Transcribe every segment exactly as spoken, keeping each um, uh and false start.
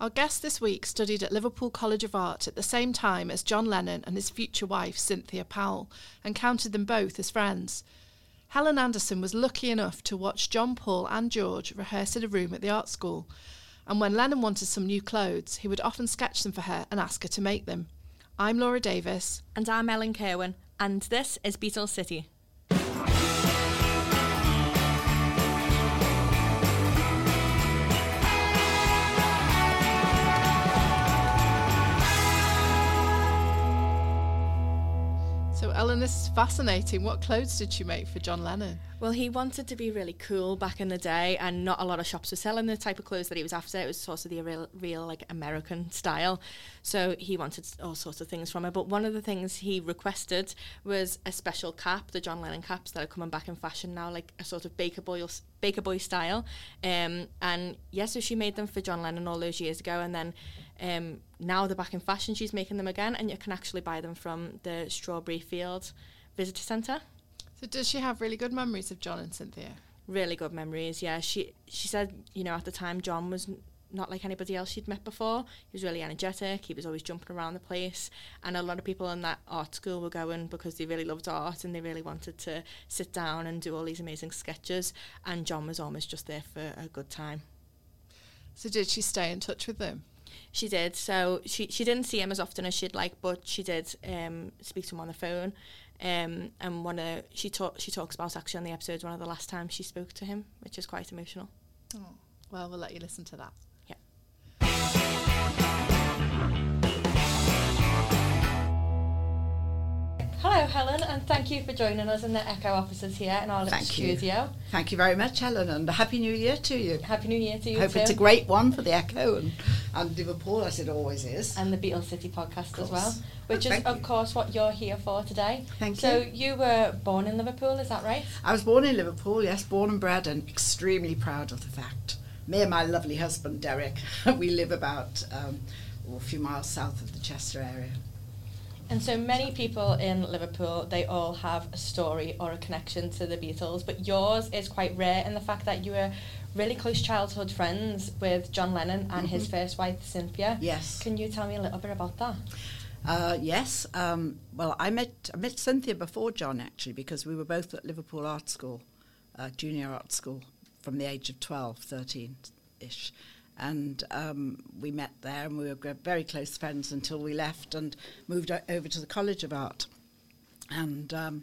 Our guest this week studied at Liverpool College of Art at the same time as John Lennon and his future wife, Cynthia Powell, and counted them both as friends. Helen Anderson was lucky enough to watch John, Paul and George rehearse in a room at the art school, and when Lennon wanted some new clothes, he would often sketch them for her and ask her to make them. I'm Laura Davis. And I'm Ellen Kirwin, and this is Beatles City. So Ellen, this is fascinating. What clothes did she make for John Lennon? Well, he wanted to be really cool back in the day, and not a lot of shops were selling the type of clothes that he was after. It was sort of the real, real like American style. So he wanted all sorts of things from her. But one of the things he requested was a special cap, the John Lennon caps that are coming back in fashion now, like a sort of Baker Boy, Baker Boy style. Um, and yeah, so she made them for John Lennon all those years ago, and then Um, now they're back in fashion. She's making them again, and you can actually buy them from the Strawberry Field Visitor Centre. So does she have really good memories of John and Cynthia? Really good memories, yeah. She she said, you know, at the time John was n- not like anybody else she'd met before. He was really energetic, he was always jumping around the place, and a lot of people in that art school were going because they really loved art and they really wanted to sit down and do all these amazing sketches, and John was almost just there for a good time. So did she stay in touch with them? She did, so she, she didn't see him as often as she'd like, but she did um, speak to him on the phone, um, and one of she talk, she talks about actually on the episode one of the last times she spoke to him, which is quite emotional. Oh, well, we'll let you listen to that. Yeah. Hello, Helen, and thank you for joining us in the Echo offices here in our little thank studio. You. Thank you very much, Helen, and a Happy New Year to you. Happy New Year to you, hope too. It's a great one for the Echo and, and Liverpool, as it always is. And the Beatles City podcast as well, which oh, is, of you. course, what you're here for today. Thank so you. So you were born in Liverpool, is that right? I was born in Liverpool, yes, born and bred, and extremely proud of the fact. Me and my lovely husband, Derek, we live about um, a few miles south of the Chester area. And so many people in Liverpool, they all have a story or a connection to the Beatles, but yours is quite rare in the fact that you were really close childhood friends with John Lennon and mm-hmm. his first wife, Cynthia. Yes. Can you tell me a little bit about that? Uh, yes. Um, well, I met I met Cynthia before John, actually, because we were both at Liverpool Art School, uh, junior art school, from the age of twelve, thirteen-ish. And um, we met there, and we were very close friends until we left and moved o- over to the College of Art. And um,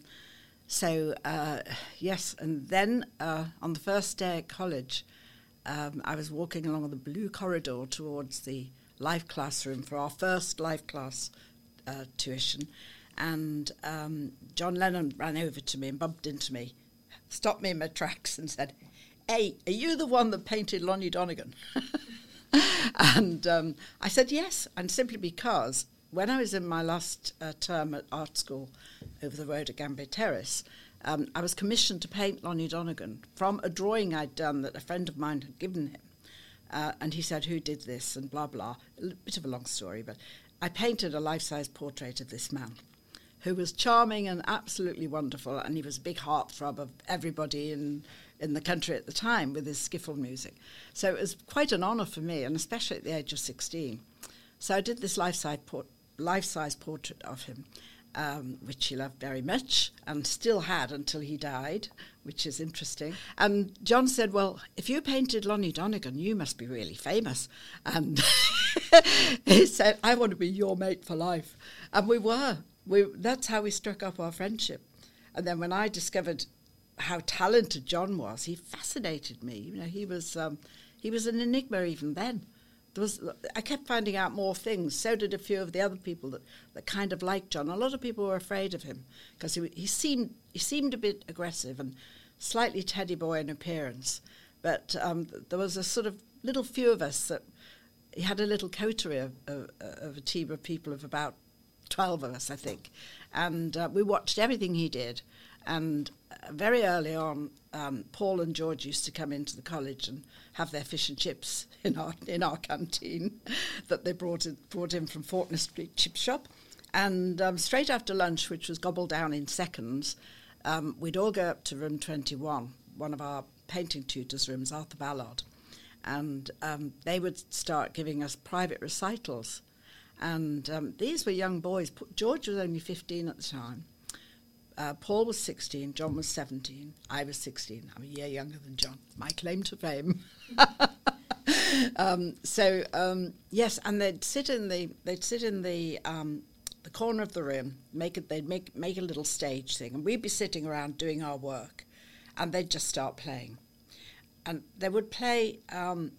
so, uh, yes, and then uh, on the first day at college, um, I was walking along the blue corridor towards the live classroom for our first live class uh, tuition, and um, John Lennon ran over to me and bumped into me, stopped me in my tracks and said, "Hey, are you the one that painted Lonnie Donegan?" And um, I said yes, and simply because when I was in my last uh, term at art school over the road at Gambier Terrace, um, I was commissioned to paint Lonnie Donegan from a drawing I'd done that a friend of mine had given him. Uh, and he said, "Who did this?" and blah, blah. A bit of a long story, but I painted a life-size portrait of this man, who was charming and absolutely wonderful, and he was a big heartthrob of everybody in in the country at the time with his skiffle music. So it was quite an honour for me, and especially at the age of sixteen. So I did this life-size, por- life-size portrait of him, um, which he loved very much and still had until he died, which is interesting. And John said, "Well, if you painted Lonnie Donegan, you must be really famous." And he said, "I want to be your mate for life." And we were. We, that's how we struck up our friendship. And then when I discovered how talented John was, he fascinated me. You know, he was um, he was an enigma even then. There was I kept finding out more things. So did a few of the other people that, that kind of liked John. A lot of people were afraid of him because he he seemed he seemed a bit aggressive and slightly teddy boy in appearance. But um, there was a sort of little few of us that he had a little coterie of, of, of a team of people of about twelve of us, I think. And uh, we watched everything he did. And uh, very early on, um, Paul and George used to come into the college and have their fish and chips in our in our canteen that they brought in, brought in from Fortness Street Chip Shop. And um, straight after lunch, which was gobbled down in seconds, um, we'd all go up to room twenty-one, one of our painting tutors' rooms, Arthur Ballard. And um, they would start giving us private recitals. And um, these were young boys. George was only fifteen at the time. Uh, Paul was sixteen, John was seventeen, I was sixteen. I'm a year younger than John. My claim to fame. um, so um, yes, and they'd sit in the they'd sit in the um, the corner of the room. Make it they'd make make a little stage thing, and we'd be sitting around doing our work, and they'd just start playing, and they would play um,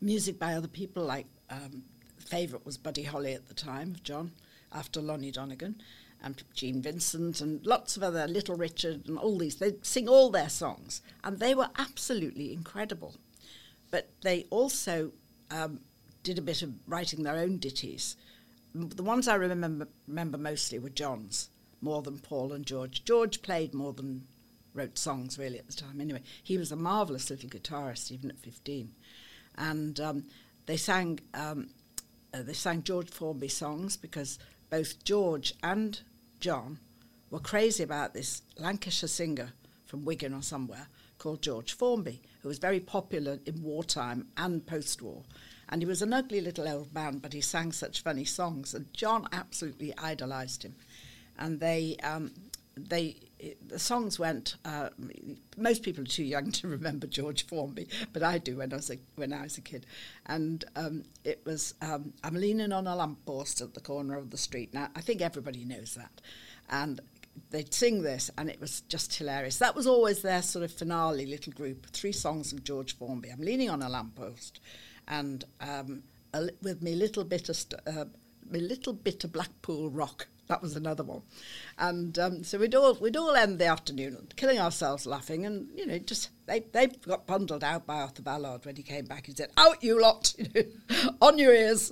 music by other people. Like um, favourite was Buddy Holly at the time, John, after Lonnie Donegan. And Gene Vincent and lots of other, Little Richard and all these. They'd sing all their songs. And they were absolutely incredible. But they also um, did a bit of writing their own ditties. The ones I remember, remember mostly were John's, more than Paul and George. George played more than wrote songs, really, at the time. Anyway, he was a marvellous little guitarist, even at fifteen. And um, they sang um, uh, they sang George Formby songs because both George and John were crazy about this Lancashire singer from Wigan or somewhere called George Formby, who was very popular in wartime and post-war. And he was an ugly little old man, but he sang such funny songs, and John absolutely idolised him. And they, um, they, the songs went. Uh, most people are too young to remember George Formby, but I do when I was a, when I was a kid. And um, it was um, I'm leaning on a lamppost at the corner of the street. Now I think everybody knows that. And they'd sing this, and it was just hilarious. That was always their sort of finale little group. Three songs of George Formby. I'm leaning on a lamppost, and um, a, with me little bit of st- uh, me little bit of Blackpool rock. That was another one, and um, so we'd all we'd all end the afternoon killing ourselves laughing, and you know just they they got bundled out by Arthur Ballard when he came back. He said, "Out you lot, on your ears,"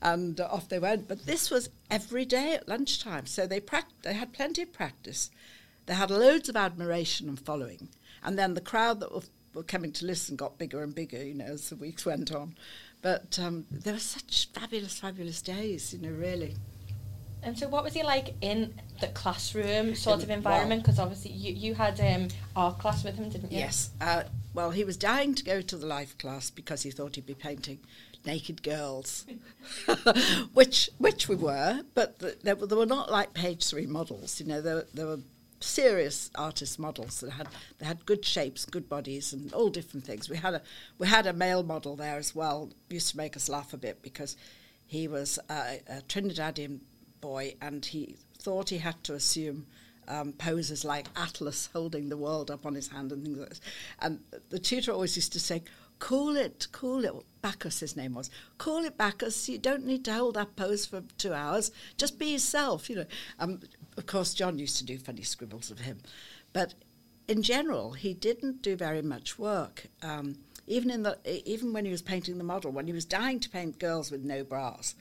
and uh, off they went. But this was every day at lunchtime, so they pract- they had plenty of practice. They had loads of admiration and following, and then the crowd that were, were coming to listen got bigger and bigger, you know, as the weeks went on. But um, there were such fabulous, fabulous days, you know, really. And so what was he like in the classroom sort of environment? Because well, obviously you, you had um, art class with him, didn't you? Yes. Uh, well, he was dying to go to the life class because he thought he'd be painting naked girls, which which we were, but the, they, were, they were not like page three models. You know, they were, they were serious artist models that had they had good shapes, good bodies, and all different things. We had a we had a male model there as well. It used to make us laugh a bit because he was uh, a Trinidadian boy, and he thought he had to assume um, poses like Atlas holding the world up on his hand and things like this. And the tutor always used to say, "Cool it, cool it." Bacchus, his name was. "Cool it, Bacchus. You don't need to hold that pose for two hours. Just be yourself." You know. Um, of course, John used to do funny scribbles of him, but in general, he didn't do very much work. Um, even in the even when he was painting the model, when he was dying to paint girls with no bras,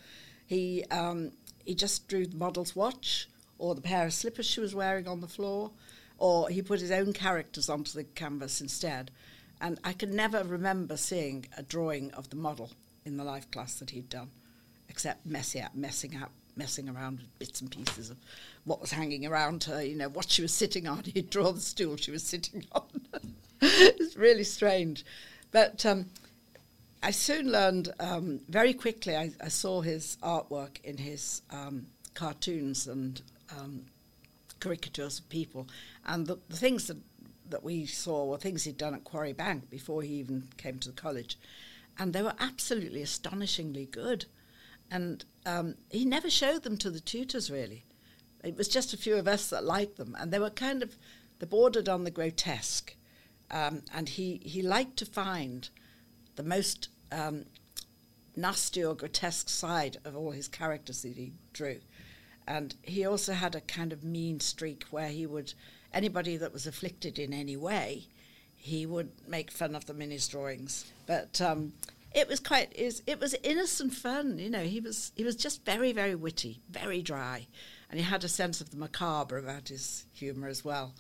he. Um, He just drew the model's watch or the pair of slippers she was wearing on the floor, or he put his own characters onto the canvas instead. And I can never remember seeing a drawing of the model in the life class that he'd done, except messing up, messing up, messing around with bits and pieces of what was hanging around her, you know, what she was sitting on. He'd draw the stool she was sitting on. It's really strange. But um, I soon learned, um, very quickly, I, I saw his artwork in his um, cartoons and um, caricatures of people. And the, the things that, that we saw were things he'd done at Quarry Bank before he even came to the college. And they were absolutely astonishingly good. And um, he never showed them to the tutors, really. It was just a few of us that liked them. And they were kind of, they bordered on the grotesque. Um, and he, he liked to find the most um, nasty or grotesque side of all his characters that he drew. And he also had a kind of mean streak where he would, anybody that was afflicted in any way, he would make fun of them in his drawings. But um, it was quite it was, it was innocent fun, you know. He was he was just very, very witty, very dry, and he had a sense of the macabre about his humour as well.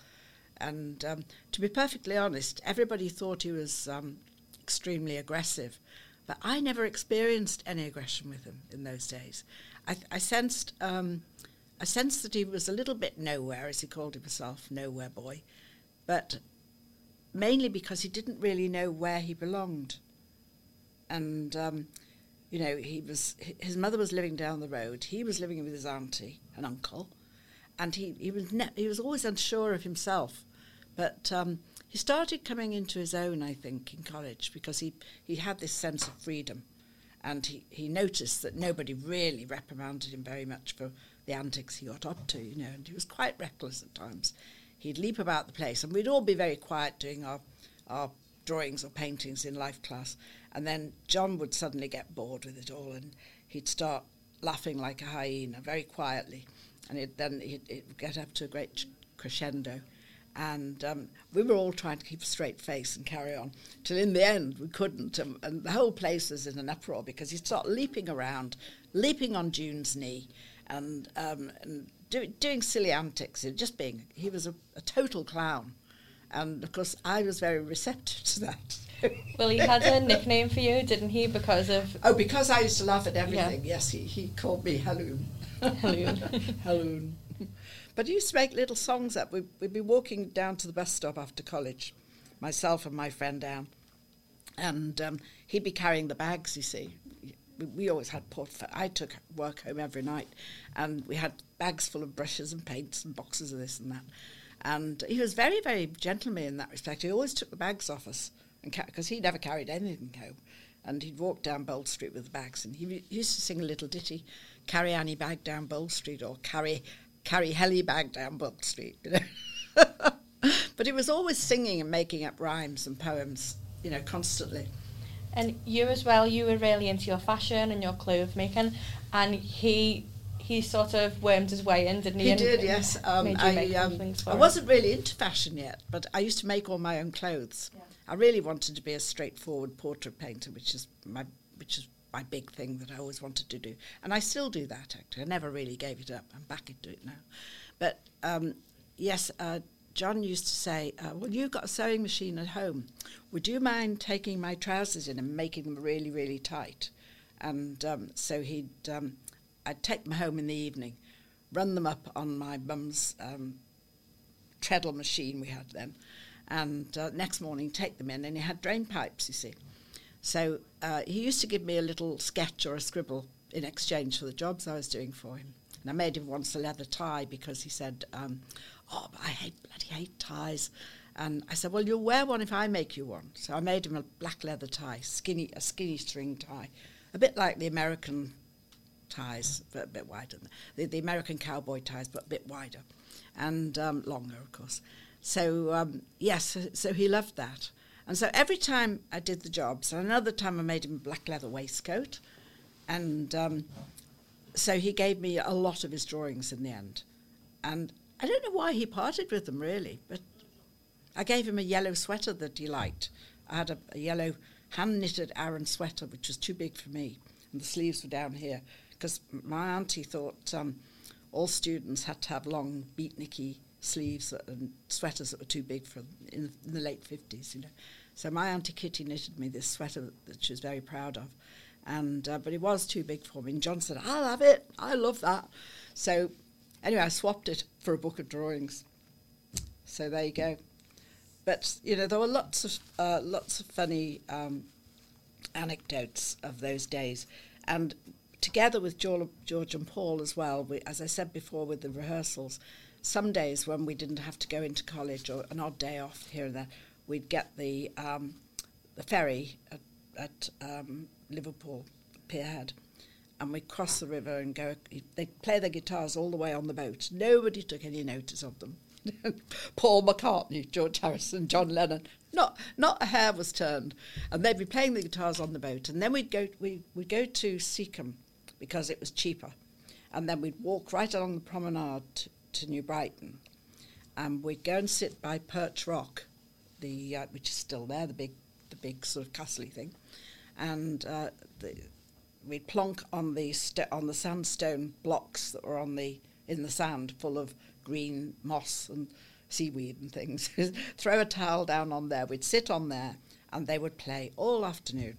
And um, to be perfectly honest, everybody thought he was um, extremely aggressive, but I never experienced any aggression with him in those days. I, I sensed um, I sensed that he was a little bit nowhere, as he called himself, nowhere boy, but mainly because he didn't really know where he belonged. And, um, you know, he was his mother was living down the road. He was living with his auntie and uncle, and he, he, was, ne- he was always unsure of himself. But um, he started coming into his own, I think, in college, because he, he had this sense of freedom. And he, he noticed that nobody really reprimanded him very much for the antics he got up to, you know, and he was quite reckless at times. He'd leap about the place, and we'd all be very quiet doing our, our drawings or paintings in life class. And then John would suddenly get bored with it all, and he'd start laughing like a hyena, very quietly. And it, then it would get up to a great ch- crescendo. And um, we were all trying to keep a straight face and carry on, till in the end we couldn't. And, and the whole place was in an uproar, because he'd start leaping around, leaping on June's knee, and... Um, and doing silly antics, and just being, he was a, a total clown. And of course, I was very receptive to that. Well, he had a nickname for you, didn't he, because of... Oh, because I used to laugh at everything, yeah. Yes, he, he called me Halloon. Halloon. Halloon. But he used to make little songs up. We'd, we'd be walking down to the bus stop after college, myself and my friend Anne, and um, he'd be carrying the bags, you see. We always had portfolio. I took work home every night, and we had bags full of brushes and paints and boxes of this and that. And he was very, very gentlemanly in that respect. He always took the bags off us, and because ca- he never carried anything home. And he'd walk down Bold Street with the bags, and he, re- he used to sing a little ditty, "Carry Annie Bag Down Bold Street," or "Carry carry Helly Bag Down Bold Street." You know? But he was always singing and making up rhymes and poems, you know, constantly. And you as well, you were really into your fashion and your clothes making, and he he sort of wormed his way in, didn't he? He did, yes. Um, I, um, I wasn't really into fashion yet, but I used to make all my own clothes. Yeah. I really wanted to be a straightforward portrait painter, which is my which is my big thing that I always wanted to do. And I still do that, actually. I never really gave it up. I'm back into it now. But, um, yes... Uh, John used to say, uh, well, you've got a sewing machine at home. Would you mind taking my trousers in and making them really, really tight? And um, so he'd, um, I'd take them home in the evening, run them up on my mum's um, treadle machine we had then, and uh, next morning take them in, and he had drain pipes, you see. So uh, he used to give me a little sketch or a scribble in exchange for the jobs I was doing for him. And I made him once a leather tie, because he said, um, oh, but I hate, bloody hate ties. And I said, well, you'll wear one if I make you one. So I made him a black leather tie, skinny, a skinny string tie, a bit like the American ties, but a bit wider. The, the American cowboy ties, but a bit wider and um, longer, of course. So, um, yes, so, so he loved that. And so every time I did the job, so another time I made him a black leather waistcoat, and... Um, So he gave me a lot of his drawings in the end. And I don't know why he parted with them, really, but I gave him a yellow sweater that he liked. I had a, a yellow hand-knitted Aran sweater, which was too big for me, and the sleeves were down here, because my auntie thought um, all students had to have long, beatniky sleeves and sweaters that were too big for them in the, in the late fifties, you know. So my Auntie Kitty knitted me this sweater that she was very proud of. And uh, but it was too big for me. And John said, "I'll have it. I love that." So anyway, I swapped it for a book of drawings. So there you go. But you know, there were lots of uh, lots of funny um, anecdotes of those days. And together with George, George and Paul as well, we, as I said before, with the rehearsals, some days when we didn't have to go into college or an odd day off here and there, we'd get the um, the ferry at. at um, Liverpool, Pierhead, and we'd cross the river and go, they'd play their guitars all the way on the boat. Nobody took any notice of them. Paul McCartney, George Harrison, John Lennon, not not a hair was turned. And they'd be playing the guitars on the boat, and then we'd go, we, we'd go to Seacombe, because it was cheaper, and then we'd walk right along the promenade t- to New Brighton, and we'd go and sit by Perch Rock, the uh, which is still there, the big the big sort of castle-y thing. and uh, the, we'd plonk on the st- on the sandstone blocks that were on the in the sand, full of green moss and seaweed and things. Throw a towel down on there. We'd sit on there, and they would play all afternoon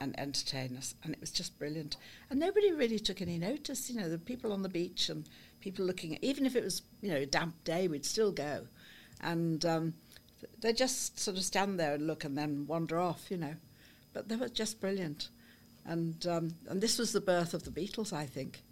and entertain us, and it was just brilliant. And nobody really took any notice, you know, the people on the beach and people looking at, even if it was, you know, a damp day, we'd still go. And um, th- they just sort of stand there and look and then wander off, you know. But they were just brilliant. And um, and this was the birth of the Beatles, I think.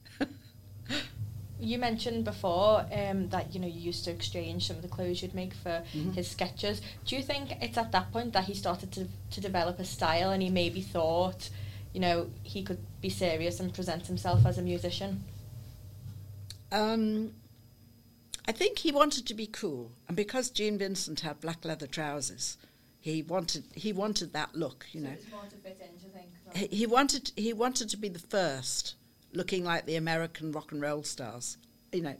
You mentioned before um, that, you know, you used to exchange some of the clothes you'd make for mm-hmm. his sketches. Do you think it's at that point that he started to, to develop a style, and he maybe thought, you know, he could be serious and present himself as a musician? Um, I think he wanted to be cool. And because Gene Vincent had black leather trousers, he wanted he wanted that look, you so know. It's more to fit in, do you think? He, he wanted he wanted to be the first, looking like the American rock and roll stars, you know.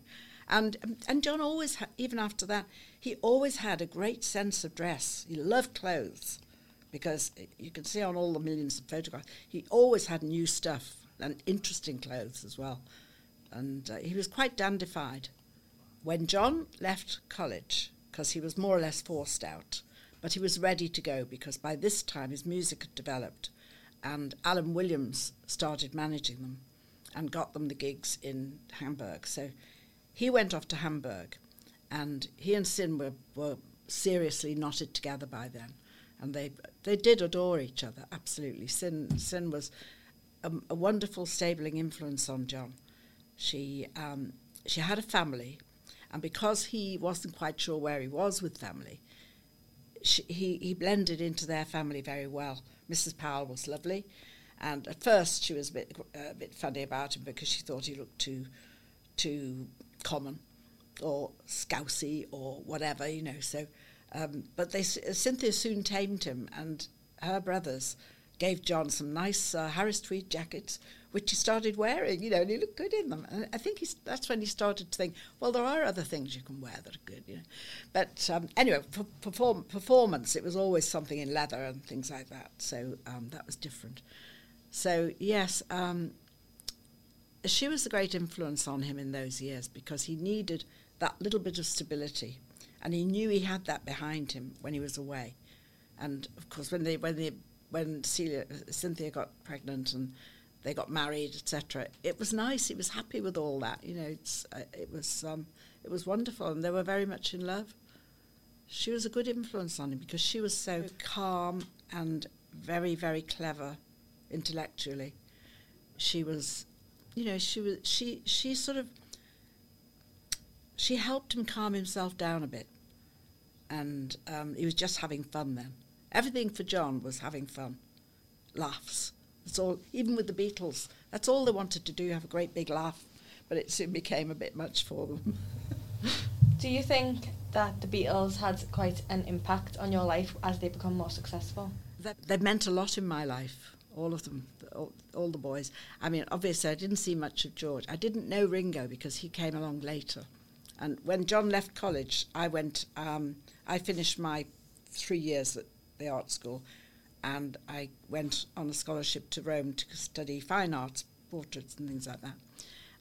And and John always, ha- even after that, he always had a great sense of dress. He loved clothes, because you can see on all the millions of photographs, he always had new stuff and interesting clothes as well. And uh, he was quite dandified. When John left college, because he was more or less forced out, but he was ready to go, because by this time his music had developed, and Alan Williams started managing them and got them the gigs in Hamburg. So he went off to Hamburg, and he and Sin were, were seriously knotted together by then, and they they did adore each other, absolutely. Sin Sin was a, a wonderful stabling influence on John. She um, she had a family, and because he wasn't quite sure where he was with family, she, he, he blended into their family very well. Missus Powell was lovely. And at first she was a bit, uh, a bit funny about him, because she thought he looked too too common or scousy or whatever, you know. So, um, but they, uh, Cynthia soon tamed him, and her brothers gave John some nice uh, Harris tweed jackets, which he started wearing, you know, and he looked good in them. And I think he's, that's when he started to think, well, there are other things you can wear that are good, you know. But um, anyway, for perform- performance, it was always something in leather and things like that. So um, that was different. So, yes, um, she was a great influence on him in those years, because he needed that little bit of stability, and he knew he had that behind him when he was away. And, of course, when they, when they, when Celia, Cynthia got pregnant and they got married, et cetera, it was nice. He was happy with all that, you know. It's, uh, it was um, it was wonderful, and they were very much in love. She was a good influence on him, because she was so calm and very, very clever. Intellectually, she was, you know, she was she she sort of she helped him calm himself down a bit, and um, he was just having fun then. Everything for John was having fun, laughs. That's all. Even with the Beatles, that's all they wanted to do—have a great big laugh. But it soon became a bit much for them. Do you think that the Beatles had quite an impact on your life as they become more successful? They, they meant a lot in my life. All of them, all, all the boys. I mean, obviously, I didn't see much of George. I didn't know Ringo, because he came along later. And when John left college, I went, um, I finished my three years at the art school, and I went on a scholarship to Rome to study fine arts, portraits and things like that.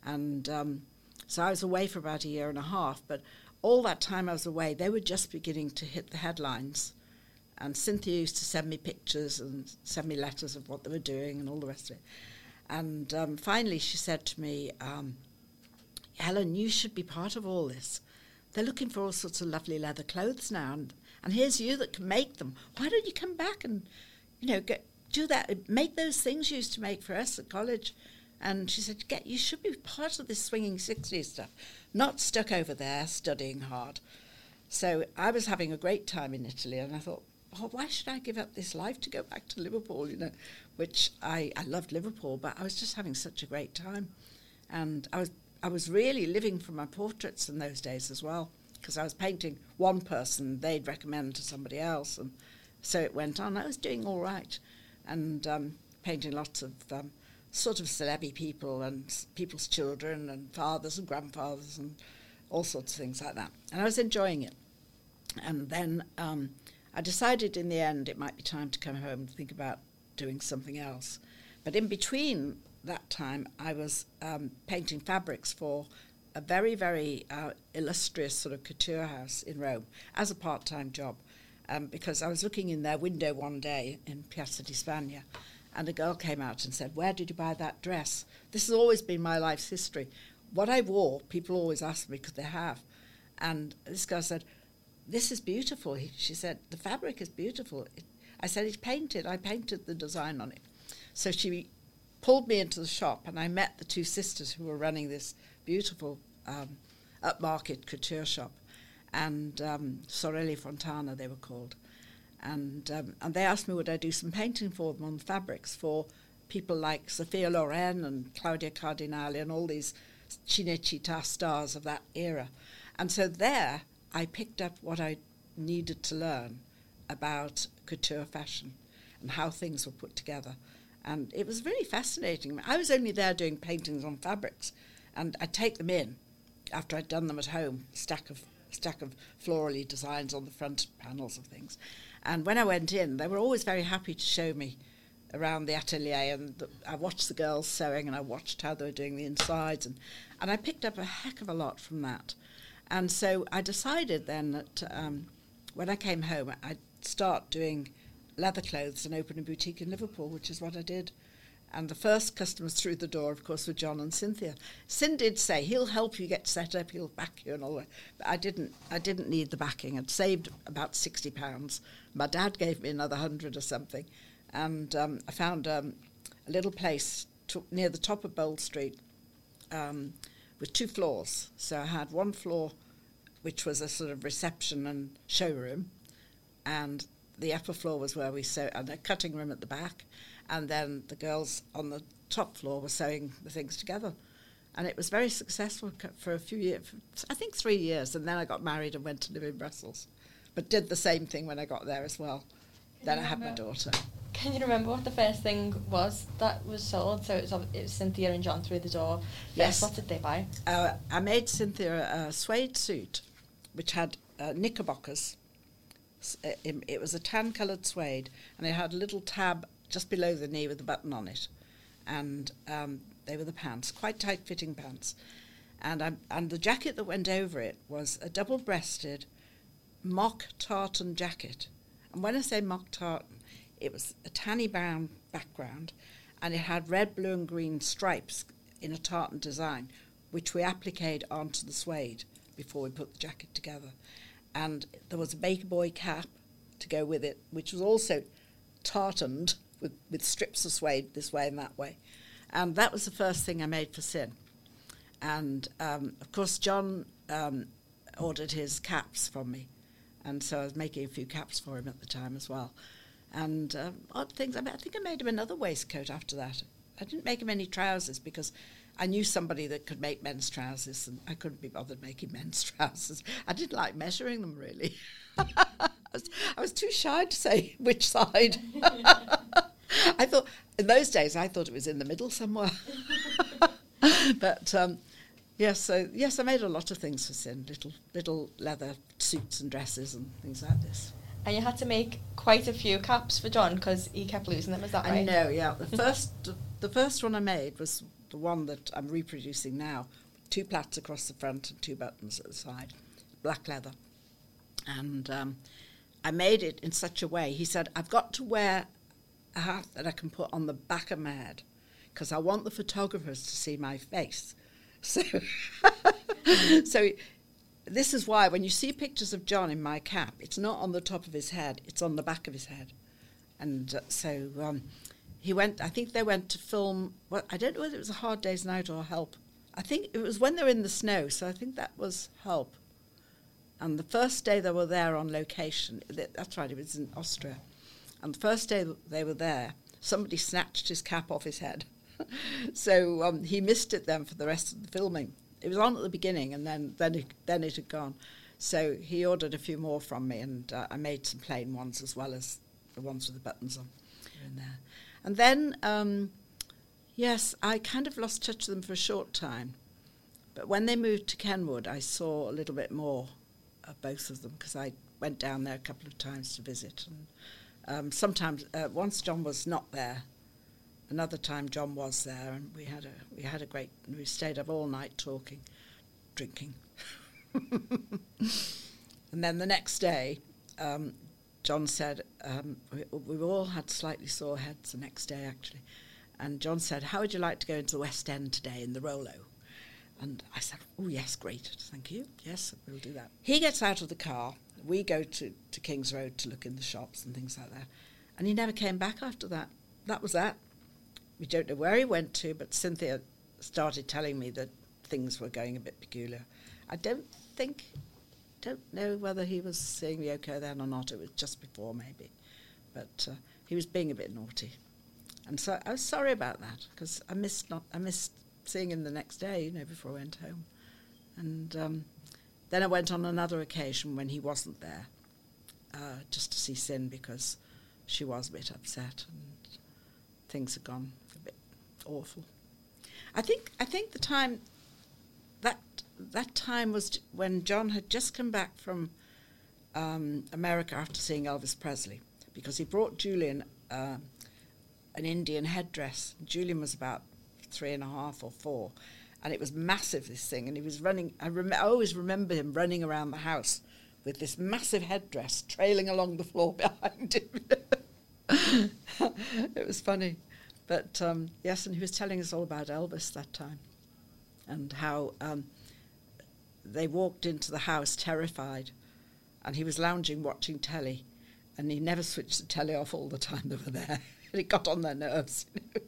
And um, so I was away for about a year and a half, but all that time I was away, they were just beginning to hit the headlines. And Cynthia used to send me pictures and send me letters of what they were doing and all the rest of it. And um, finally she said to me, um, Helen, you should be part of all this. They're looking for all sorts of lovely leather clothes now, and, and here's you that can make them. Why don't you come back and, you know, go, do that, make those things you used to make for us at college. And she said, Get, you should be part of this swinging sixties stuff, not stuck over there studying hard. So I was having a great time in Italy, and I thought, oh, why should I give up this life to go back to Liverpool, you know, which I, I loved Liverpool, but I was just having such a great time. And I was I was really living for my portraits in those days as well, because I was painting one person they'd recommend to somebody else, and so it went on. I was doing all right, and um, painting lots of um, sort of celeb people and people's children and fathers and grandfathers and all sorts of things like that. And I was enjoying it. And then... Um, I decided in the end it might be time to come home and think about doing something else. But in between that time, I was um, painting fabrics for a very, very uh, illustrious sort of couture house in Rome as a part-time job, um, because I was looking in their window one day in Piazza di Spagna, and a girl came out and said, "Where did you buy that dress?" This has always been my life's history. What I wore, people always ask me, could they have? And this girl said, "This is beautiful." He, she said, "The fabric is beautiful." It, I said, "It's painted. I painted the design on it." So she pulled me into the shop, and I met the two sisters who were running this beautiful um, upmarket couture shop, and um, Sorelli Fontana they were called. And um, and they asked me would I do some painting for them on the fabrics for people like Sophia Loren and Claudia Cardinale and all these Cinecittà stars of that era. And so there I picked up what I needed to learn about couture fashion and how things were put together. And it was really fascinating. I was only there doing paintings on fabrics, and I'd take them in after I'd done them at home, stack of stack of florally designs on the front panels of things. And when I went in, they were always very happy to show me around the atelier, and the, I watched the girls sewing, and I watched how they were doing the insides, and, and I picked up a heck of a lot from that. And so I decided then that um, when I came home, I'd start doing leather clothes and open a boutique in Liverpool, which is what I did. And the first customers through the door, of course, were John and Cynthia. Sin did say, "He'll help you get set up, he'll back you," and all that. But I didn't, I didn't need the backing. I'd saved about sixty pounds. My dad gave me another hundred or something. And um, I found um, a little place to, near the top of Bold Street um, with two floors. So I had one floor, which was a sort of reception and showroom, and the upper floor was where we sewed, and a cutting room at the back, and then the girls on the top floor were sewing the things together. And it was very successful for a few years, I think three years, and then I got married and went to live in Brussels, but did the same thing when I got there as well. Can then I had remember, my daughter. Can you remember what the first thing was that was sold? So it was, it was Cynthia and John through the door. Yes. Yes. What did they buy? Uh, I made Cynthia a suede suit, which had uh, knickerbockers. It was a tan-coloured suede, and it had a little tab just below the knee with a button on it. And um, they were the pants, quite tight-fitting pants. And I, and the jacket that went over it was a double-breasted mock tartan jacket. And when I say mock tartan, it was a tanny-brown background, and it had red, blue and green stripes in a tartan design, which we appliqued onto the suede before we put the jacket together. And there was a baker boy cap to go with it, which was also tartaned with, with strips of suede this way and that way. And that was the first thing I made for Sin. And, um, of course, John um, ordered his caps from me. And so I was making a few caps for him at the time as well. And um, odd things. I, mean, I think I made him another waistcoat after that. I didn't make him any trousers because I knew somebody that could make men's trousers, and I couldn't be bothered making men's trousers. I didn't like measuring them, really. I, was, I was too shy to say which side. I thought, in those days, I thought it was in the middle somewhere. But, um, yes, so, yes, I made a lot of things for Sin, little, little leather suits and dresses and things like this. And you had to make quite a few caps for John because he kept losing them, is that right? I know, yeah. The first, the first one I made was the one that I'm reproducing now, two plaits across the front and two buttons at the side, black leather. And um, I made it in such a way, he said, "I've got to wear a hat that I can put on the back of my head because I want the photographers to see my face." So, so this is why when you see pictures of John in my cap, it's not on the top of his head, it's on the back of his head. And uh, so... Um, He went, I think they went to film, well, I don't know whether it was A Hard Day's Night or Help. I think it was when they were in the snow, so I think that was Help. And the first day they were there on location, that's right, it was in Austria. And the first day they were there, somebody snatched his cap off his head. So um, he missed it then for the rest of the filming. It was on at the beginning, and then, then, it, then it had gone. So he ordered a few more from me, and uh, I made some plain ones as well as the ones with the buttons on here and there. And then, um, yes, I kind of lost touch with them for a short time. But when they moved to Kenwood, I saw a little bit more of both of them because I went down there a couple of times to visit. And um, sometimes uh, once John was not there, another time John was there, and we had a we had a great we stayed up all night talking, drinking, and then the next day, um, John said um, we, we all had slightly sore heads the next day actually, and John said, "How would you like to go into the West End today in the Rolo?" And I said, "Oh, yes, great, thank you. Yes, we'll do that." He gets out of the car. We go to, to King's Road to look in the shops and things like that. And he never came back after that. That was that. We don't know where he went to, but Cynthia started telling me that things were going a bit peculiar. I don't think, don't know whether he was seeing the Echo then or not. It was just before, maybe. But uh, he was being a bit naughty. And so I was sorry about that, because I missed not, I missed... seeing him the next day, you know, before I went home. And um, then I went on another occasion when he wasn't there, uh, just to see Sin, because she was a bit upset and things had gone a bit awful. I think I think the time that that time was when John had just come back from um, America after seeing Elvis Presley, because he brought Julian uh, an Indian headdress. Julian was about three and a half or four, and it was massive, this thing, and he was running. I, rem- I always remember him running around the house with this massive headdress trailing along the floor behind him. It was funny, but um, yes, and he was telling us all about Elvis that time, and how um, they walked into the house terrified, and he was lounging watching telly, and he never switched the telly off all the time they were there, and it got on their nerves, you know.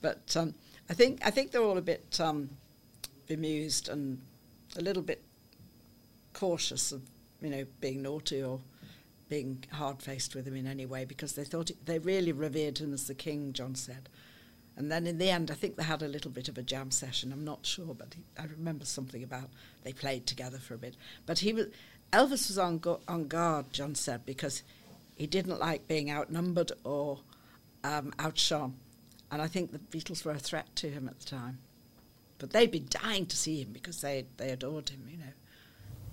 But um, I think I think they're all a bit um, bemused and a little bit cautious of, you know, being naughty or being hard-faced with him in any way, because they thought it, they really revered him as the king, John said. And then in the end, I think they had a little bit of a jam session. I'm not sure, but he, I remember something about they played together for a bit. But he was Elvis was on go, on guard, John said, because he didn't like being outnumbered or um, outshone. And I think the Beatles were a threat to him at the time. But they'd been dying to see him because they they adored him, you know.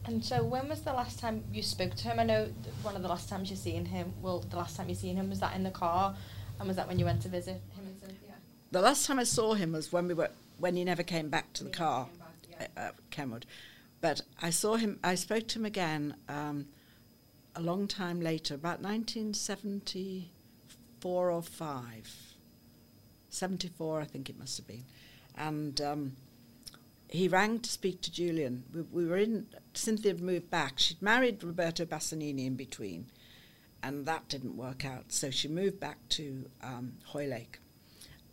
And so when was the last time you spoke to him? I know one of the last times you seen him, well, the last time you seen him, was that in the car? And was that when you went to visit him in Cynthia? The last time I saw him was when we were when he never came back to when the car, back, yeah. At Kenwood. But I saw him, I spoke to him again um, a long time later, about nineteen seventy-four or five. seventy-four, I think it must have been. And um, he rang to speak to Julian. We, we were in... Cynthia had moved back. She'd married Roberto Bassanini in between, and that didn't work out. So she moved back to um, Hoylake.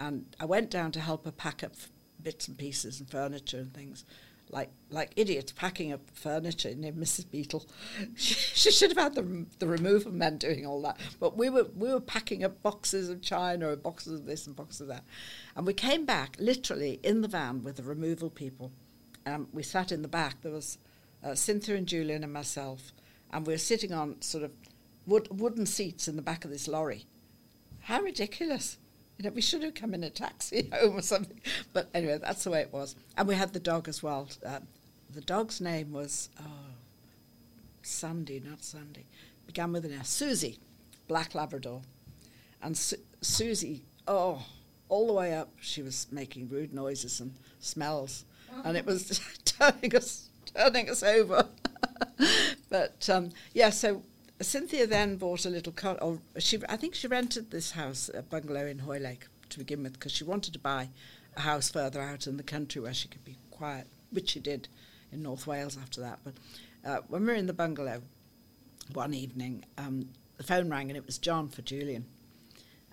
And I went down to help her pack up f- bits and pieces and furniture and things, like like idiots packing up furniture near Missus Beetle. she, she should have had the rem- the removal men doing all that. But we were we were packing up boxes of china or boxes of this and boxes of that. And we came back literally in the van with the removal people. Um, we sat in the back. There was uh, Cynthia and Julian and myself. And we were sitting on sort of wood, wooden seats in the back of this lorry. How ridiculous. You know, we should have come in a taxi home or something. But anyway, that's the way it was. And we had the dog as well. Uh, the dog's name was oh, Sandy, not Sandy. Began with an S. Susie, black Labrador. And Su- Susie, oh, all the way up, she was making rude noises and smells. Oh. And it was turning us turning us over. But, um, yeah, so... Cynthia then bought a little cot, or she, I think she rented this house, a bungalow in Hoylake to begin with, because she wanted to buy a house further out in the country where she could be quiet, which she did in North Wales after that. But uh, when we were in the bungalow one evening, um, the phone rang and it was John for Julian.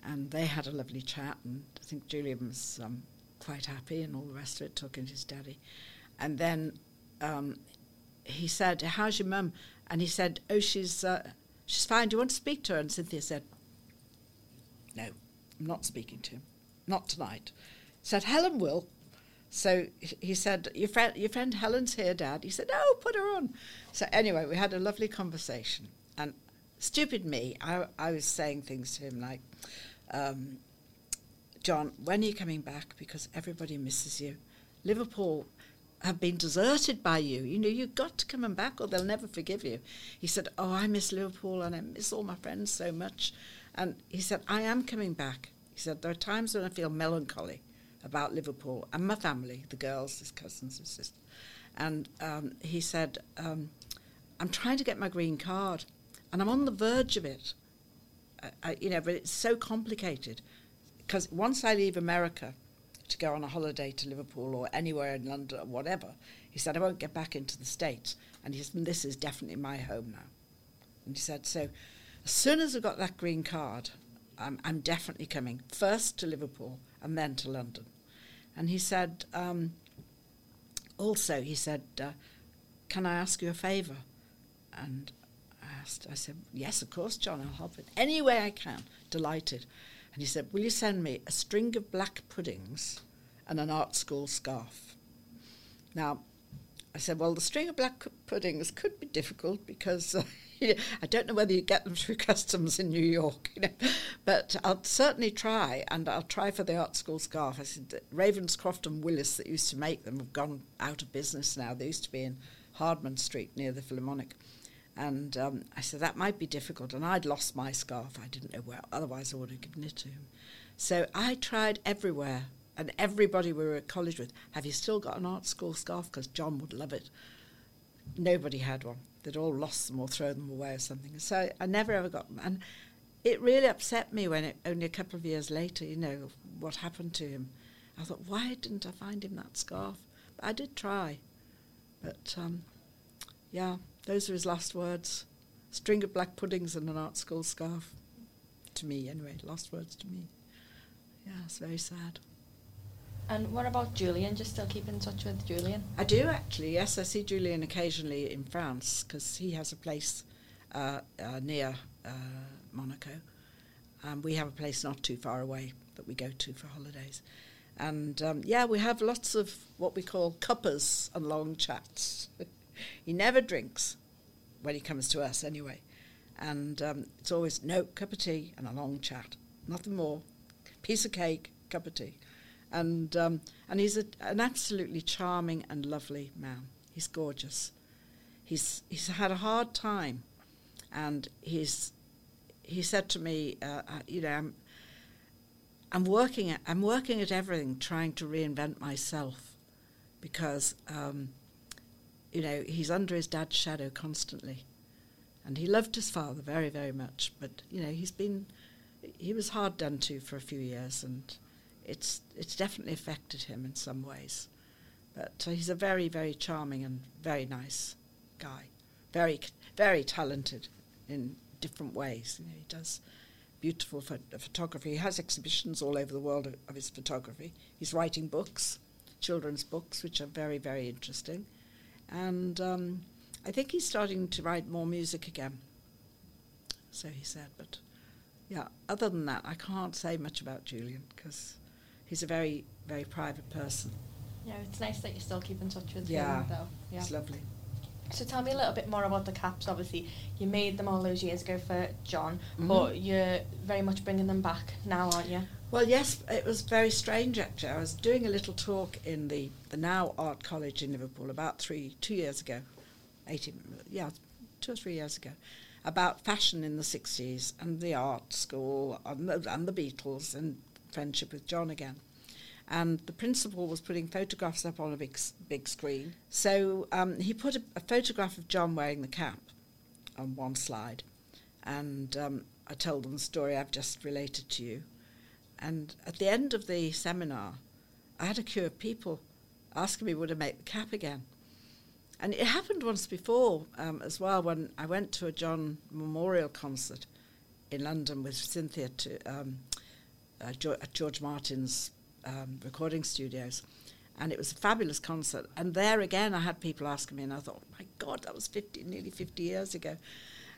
And they had a lovely chat, and I think Julian was um, quite happy and all the rest of it, talking to his daddy. And then um, he said, "How's your mum?" And he said, "Oh, she's uh, she's fine. Do you want to speak to her?" And Cynthia said, "No, I'm not speaking to him. Not tonight." He said, "Helen will." So he said, your, fri- your friend Helen's here, Dad." He said, "Oh, put her on." So anyway, we had a lovely conversation. And stupid me, I, I was saying things to him like, um, "John, when are you coming back? Because everybody misses you. Liverpool have been deserted by you. You know, you've got to come back or they'll never forgive you." He said, "Oh, I miss Liverpool and I miss all my friends so much." And he said, I am coming back. He said, there are times when I feel melancholy about Liverpool and my family, the girls, his cousins, his sister. And um, he said, um, I'm trying to get my green card, and I'm on the verge of it. I, I, you know, but it's so complicated, because once I leave America to go on a holiday to Liverpool or anywhere in London or whatever, he said, I won't get back into the States. And he said, this is definitely my home now. And he said, so as soon as I got that green card, I'm, I'm definitely coming, first to Liverpool and then to London. And he said, um, also, he said, uh, can I ask you a favour? And I asked, I said, yes, of course, John, I'll help in any way I can. Delighted. And he said, will you send me a string of black puddings and an art school scarf? Now, I said, well, the string of black puddings could be difficult, because uh, I don't know whether you get them through customs in New York, you know, but I'll certainly try, and I'll try for the art school scarf. I said, Ravenscroft and Willis that used to make them have gone out of business now. They used to be in Hardman Street near the Philharmonic. And um, I said, that might be difficult. And I'd lost my scarf. I didn't know where. Otherwise, I would have given it to him. So I tried everywhere. And everybody we were at college with, have you still got an art school scarf? Because John would love it. Nobody had one. They'd all lost them or thrown them away or something. So I never, ever got them. And it really upset me when it, only a couple of years later, you know, what happened to him. I thought, why didn't I find him that scarf? But I did try. But, um, yeah... those are his last words. String of black puddings and an art school scarf. To me, anyway, last words to me. Yeah, it's very sad. And what about Julian? Do you still keep in touch with Julian? I do, actually, yes. I see Julian occasionally in France, because he has a place uh, uh, near uh, Monaco. Um, we have a place not too far away that we go to for holidays. And, um, yeah, we have lots of what we call cuppers and long chats. He never drinks when he comes to us, anyway. And um, it's always, no, cup of tea and a long chat. Nothing more. Piece of cake, cup of tea. And um, and he's a, an absolutely charming and lovely man. He's gorgeous. He's he's had a hard time. And he's he said to me, uh, I, you know, I'm, I'm, working at, I'm working at everything, trying to reinvent myself, because... Um, you know, he's under his dad's shadow constantly. And he loved his father very, very much. But, you know, he's been, he was hard done to for a few years, and it's it's definitely affected him in some ways. But uh, he's a very, very charming and very nice guy. Very, very talented in different ways. You know, he does beautiful pho- photography. He has exhibitions all over the world of, of his photography. He's writing books, children's books, which are very, very interesting. And um, I think he's starting to write more music again. So he said, but yeah, other than that, I can't say much about Julian, because he's a very, very private person. Yeah, it's nice that you still keep in touch with yeah, him, though. Yeah, it's lovely. So tell me a little bit more about the caps. Obviously, you made them all those years ago for John, mm-hmm. but you're very much bringing them back now, aren't you? Well, yes, it was very strange, actually. I was doing a little talk in the, the now Art College in Liverpool about three, two years ago, eighteen, yeah, two or three years ago, about fashion in the sixties and the art school and the, and the Beatles and friendship with John again. And the principal was putting photographs up on a big big screen. So um, he put a, a photograph of John wearing the cap on one slide. And um, I told them the story I've just related to you. And at the end of the seminar, I had a queue of people asking me would I make the cap again. And it happened once before um, as well, when I went to a John memorial concert in London with Cynthia to um, uh, jo- at George Martin's um, recording studios. And it was a fabulous concert. And there again, I had people asking me, and I thought, oh my God, that was fifty, nearly fifty years ago.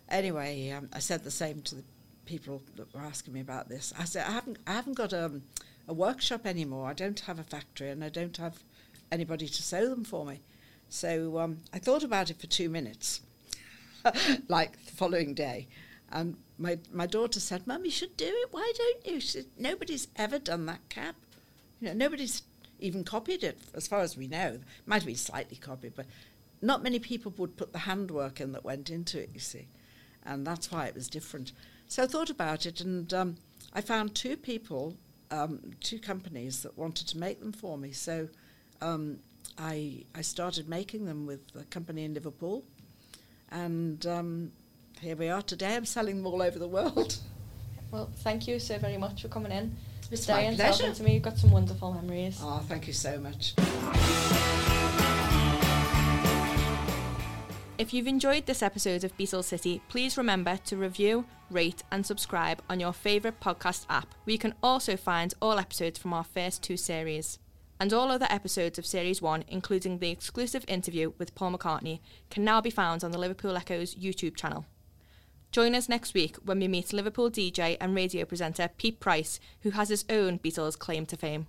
Anyway, um, I said the same to the people that were asking me about this. I said, I haven't I haven't got um, a workshop anymore. I don't have a factory, and I don't have anybody to sew them for me. So um, I thought about it for two minutes, like the following day. And my, my daughter said, Mum, you should do it. Why don't you? She said, nobody's ever done that cap. You know, nobody's even copied it, as far as we know. It might have been slightly copied, but not many people would put the handwork in that went into it, you see. And that's why it was different. So I thought about it, and um, I found two people, um, two companies that wanted to make them for me. So um, I I started making them with a company in Liverpool, and um, here we are today. I'm selling them all over the world. Well, thank you so very much for coming in. It's today my and pleasure. Talking to me. You've got some wonderful memories. Oh, thank you so much. If you've enjoyed this episode of Beatles City, please remember to review, rate and subscribe on your favourite podcast app, where you can also find all episodes from our first two series. And all other episodes of Series one, including the exclusive interview with Paul McCartney, can now be found on the Liverpool Echo's YouTube channel. Join us next week when we meet Liverpool D J and radio presenter Pete Price, who has his own Beatles claim to fame.